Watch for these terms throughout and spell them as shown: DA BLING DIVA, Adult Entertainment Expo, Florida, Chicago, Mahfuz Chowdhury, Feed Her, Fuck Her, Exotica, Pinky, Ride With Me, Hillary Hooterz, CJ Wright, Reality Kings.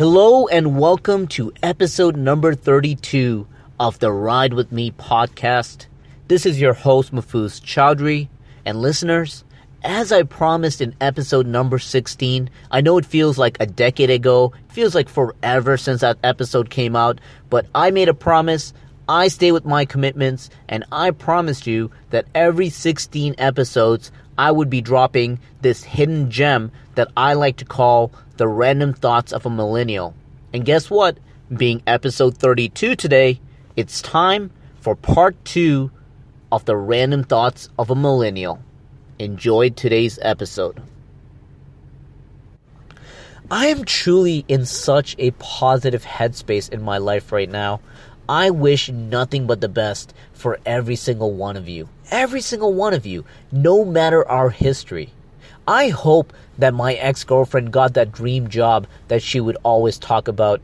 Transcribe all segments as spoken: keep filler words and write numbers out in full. Hello and welcome to episode number thirty-two of the Ride With Me podcast. This is your host Mahfuz Chowdhury. And listeners, as I promised in episode number sixteen, I know it feels like a decade ago, it feels like forever since that episode came out, but I made a promise, I stay with my commitments, and I promised you that every sixteen episodes, I would be dropping this hidden gem that I like to call the random thoughts of a millennial. And guess what? Being episode thirty-two today, it's time for part two of the random thoughts of a millennial. Enjoy today's episode. I am truly in such a positive headspace in my life right now. I wish nothing but the best for every single one of you. Every single one of you, no matter our history. I hope that my ex-girlfriend got that dream job that she would always talk about.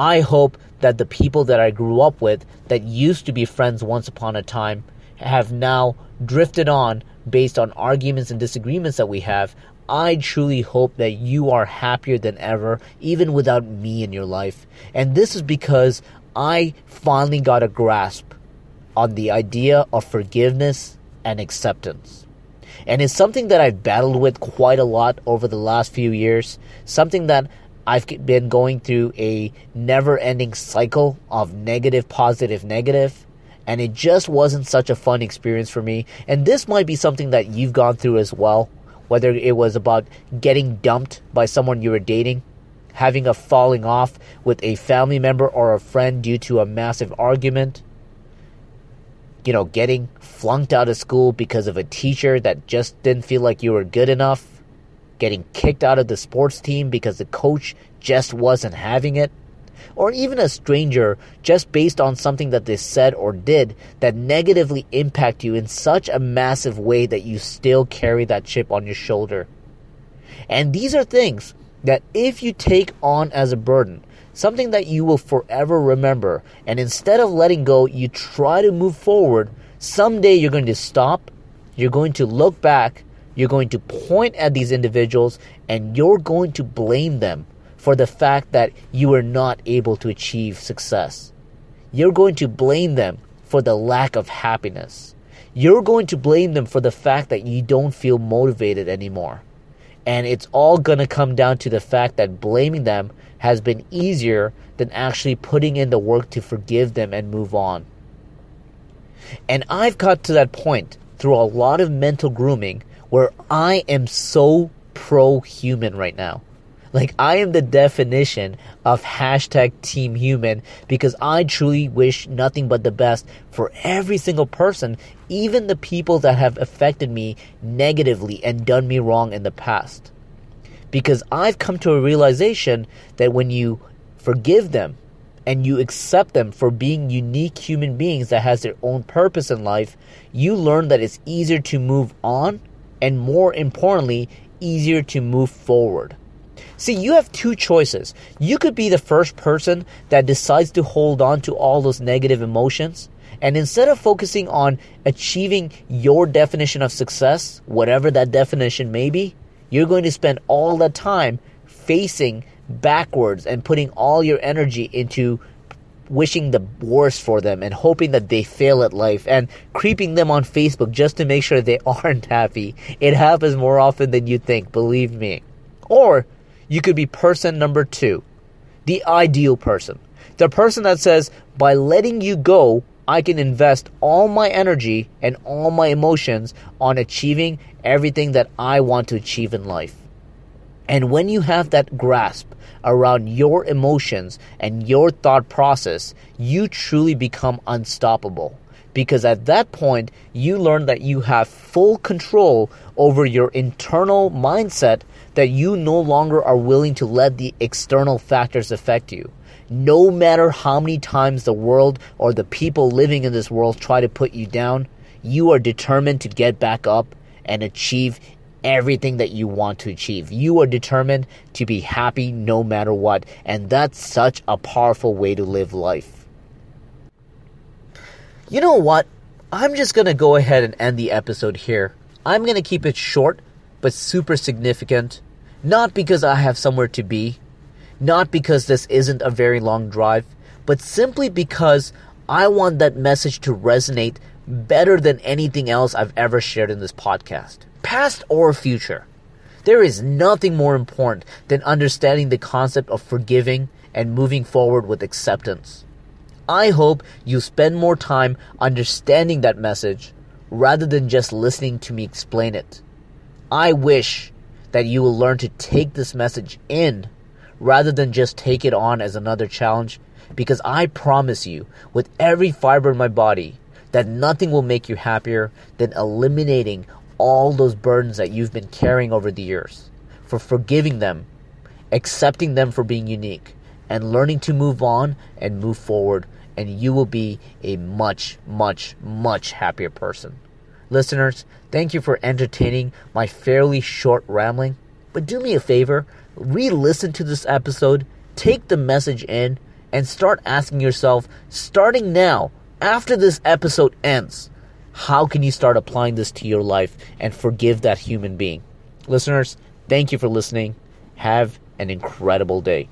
I hope that the people that I grew up with that used to be friends once upon a time have now drifted on based on arguments and disagreements that we have. I truly hope that you are happier than ever, even without me in your life. And this is because I finally got a grasp on the idea of forgiveness and acceptance. And it's something that I've battled with quite a lot over the last few years, something that I've been going through a never-ending cycle of negative, positive, negative, and it just wasn't such a fun experience for me. And this might be something that you've gone through as well, whether it was about getting dumped by someone you were dating, having a falling off with a family member or a friend due to a massive argument, you know, getting flunked out of school because of a teacher that just didn't feel like you were good enough, getting kicked out of the sports team because the coach just wasn't having it, or even a stranger just based on something that they said or did that negatively impact you in such a massive way that you still carry that chip on your shoulder. And these are things that if you take on as a burden, something that you will forever remember, and instead of letting go, you try to move forward, someday you're going to stop, you're going to look back, you're going to point at these individuals, and you're going to blame them for the fact that you were not able to achieve success. You're going to blame them for the lack of happiness. You're going to blame them for the fact that you don't feel motivated anymore. And it's all going to come down to the fact that blaming them has been easier than actually putting in the work to forgive them and move on. And I've got to that point through a lot of mental grooming where I am so pro-human right now. Like, I am the definition of hashtag team human because I truly wish nothing but the best for every single person, even the people that have affected me negatively and done me wrong in the past. Because I've come to a realization that when you forgive them and you accept them for being unique human beings that has their own purpose in life, you learn that it's easier to move on and, more importantly, easier to move forward. See, you have two choices. You could be the first person that decides to hold on to all those negative emotions, and instead of focusing on achieving your definition of success, whatever that definition may be, you're going to spend all that time facing backwards and putting all your energy into wishing the worst for them and hoping that they fail at life and creeping them on Facebook just to make sure they aren't happy. It happens more often than you think, believe me. Or you could be person number two, the ideal person. The person that says, by letting you go, I can invest all my energy and all my emotions on achieving everything that I want to achieve in life. And when you have that grasp around your emotions and your thought process, you truly become unstoppable. Because at that point, you learn that you have full control over your internal mindset, that you no longer are willing to let the external factors affect you. No matter how many times the world or the people living in this world try to put you down, you are determined to get back up and achieve everything that you want to achieve. You are determined to be happy no matter what, and that's such a powerful way to live life. You know what? I'm just going to go ahead and end the episode here. I'm going to keep it short but super significant, not because I have somewhere to be, Not because this isn't a very long drive, but simply because I want that message to resonate better than anything else I've ever shared in this podcast. Past or future, there is nothing more important than understanding the concept of forgiving and moving forward with acceptance. I hope you spend more time understanding that message rather than just listening to me explain it. I wish that you will learn to take this message in rather than just take it on as another challenge, because I promise you with every fiber in my body that nothing will make you happier than eliminating all those burdens that you've been carrying over the years, for forgiving them, accepting them for being unique, and learning to move on and move forward, and you will be a much, much, much happier person. Listeners, thank you for entertaining my fairly short rambling, but do me a favor, re-listen to this episode, take the message in, and start asking yourself, starting now, after this episode ends, how can you start applying this to your life and forgive that human being? Listeners, thank you for listening. Have an incredible day.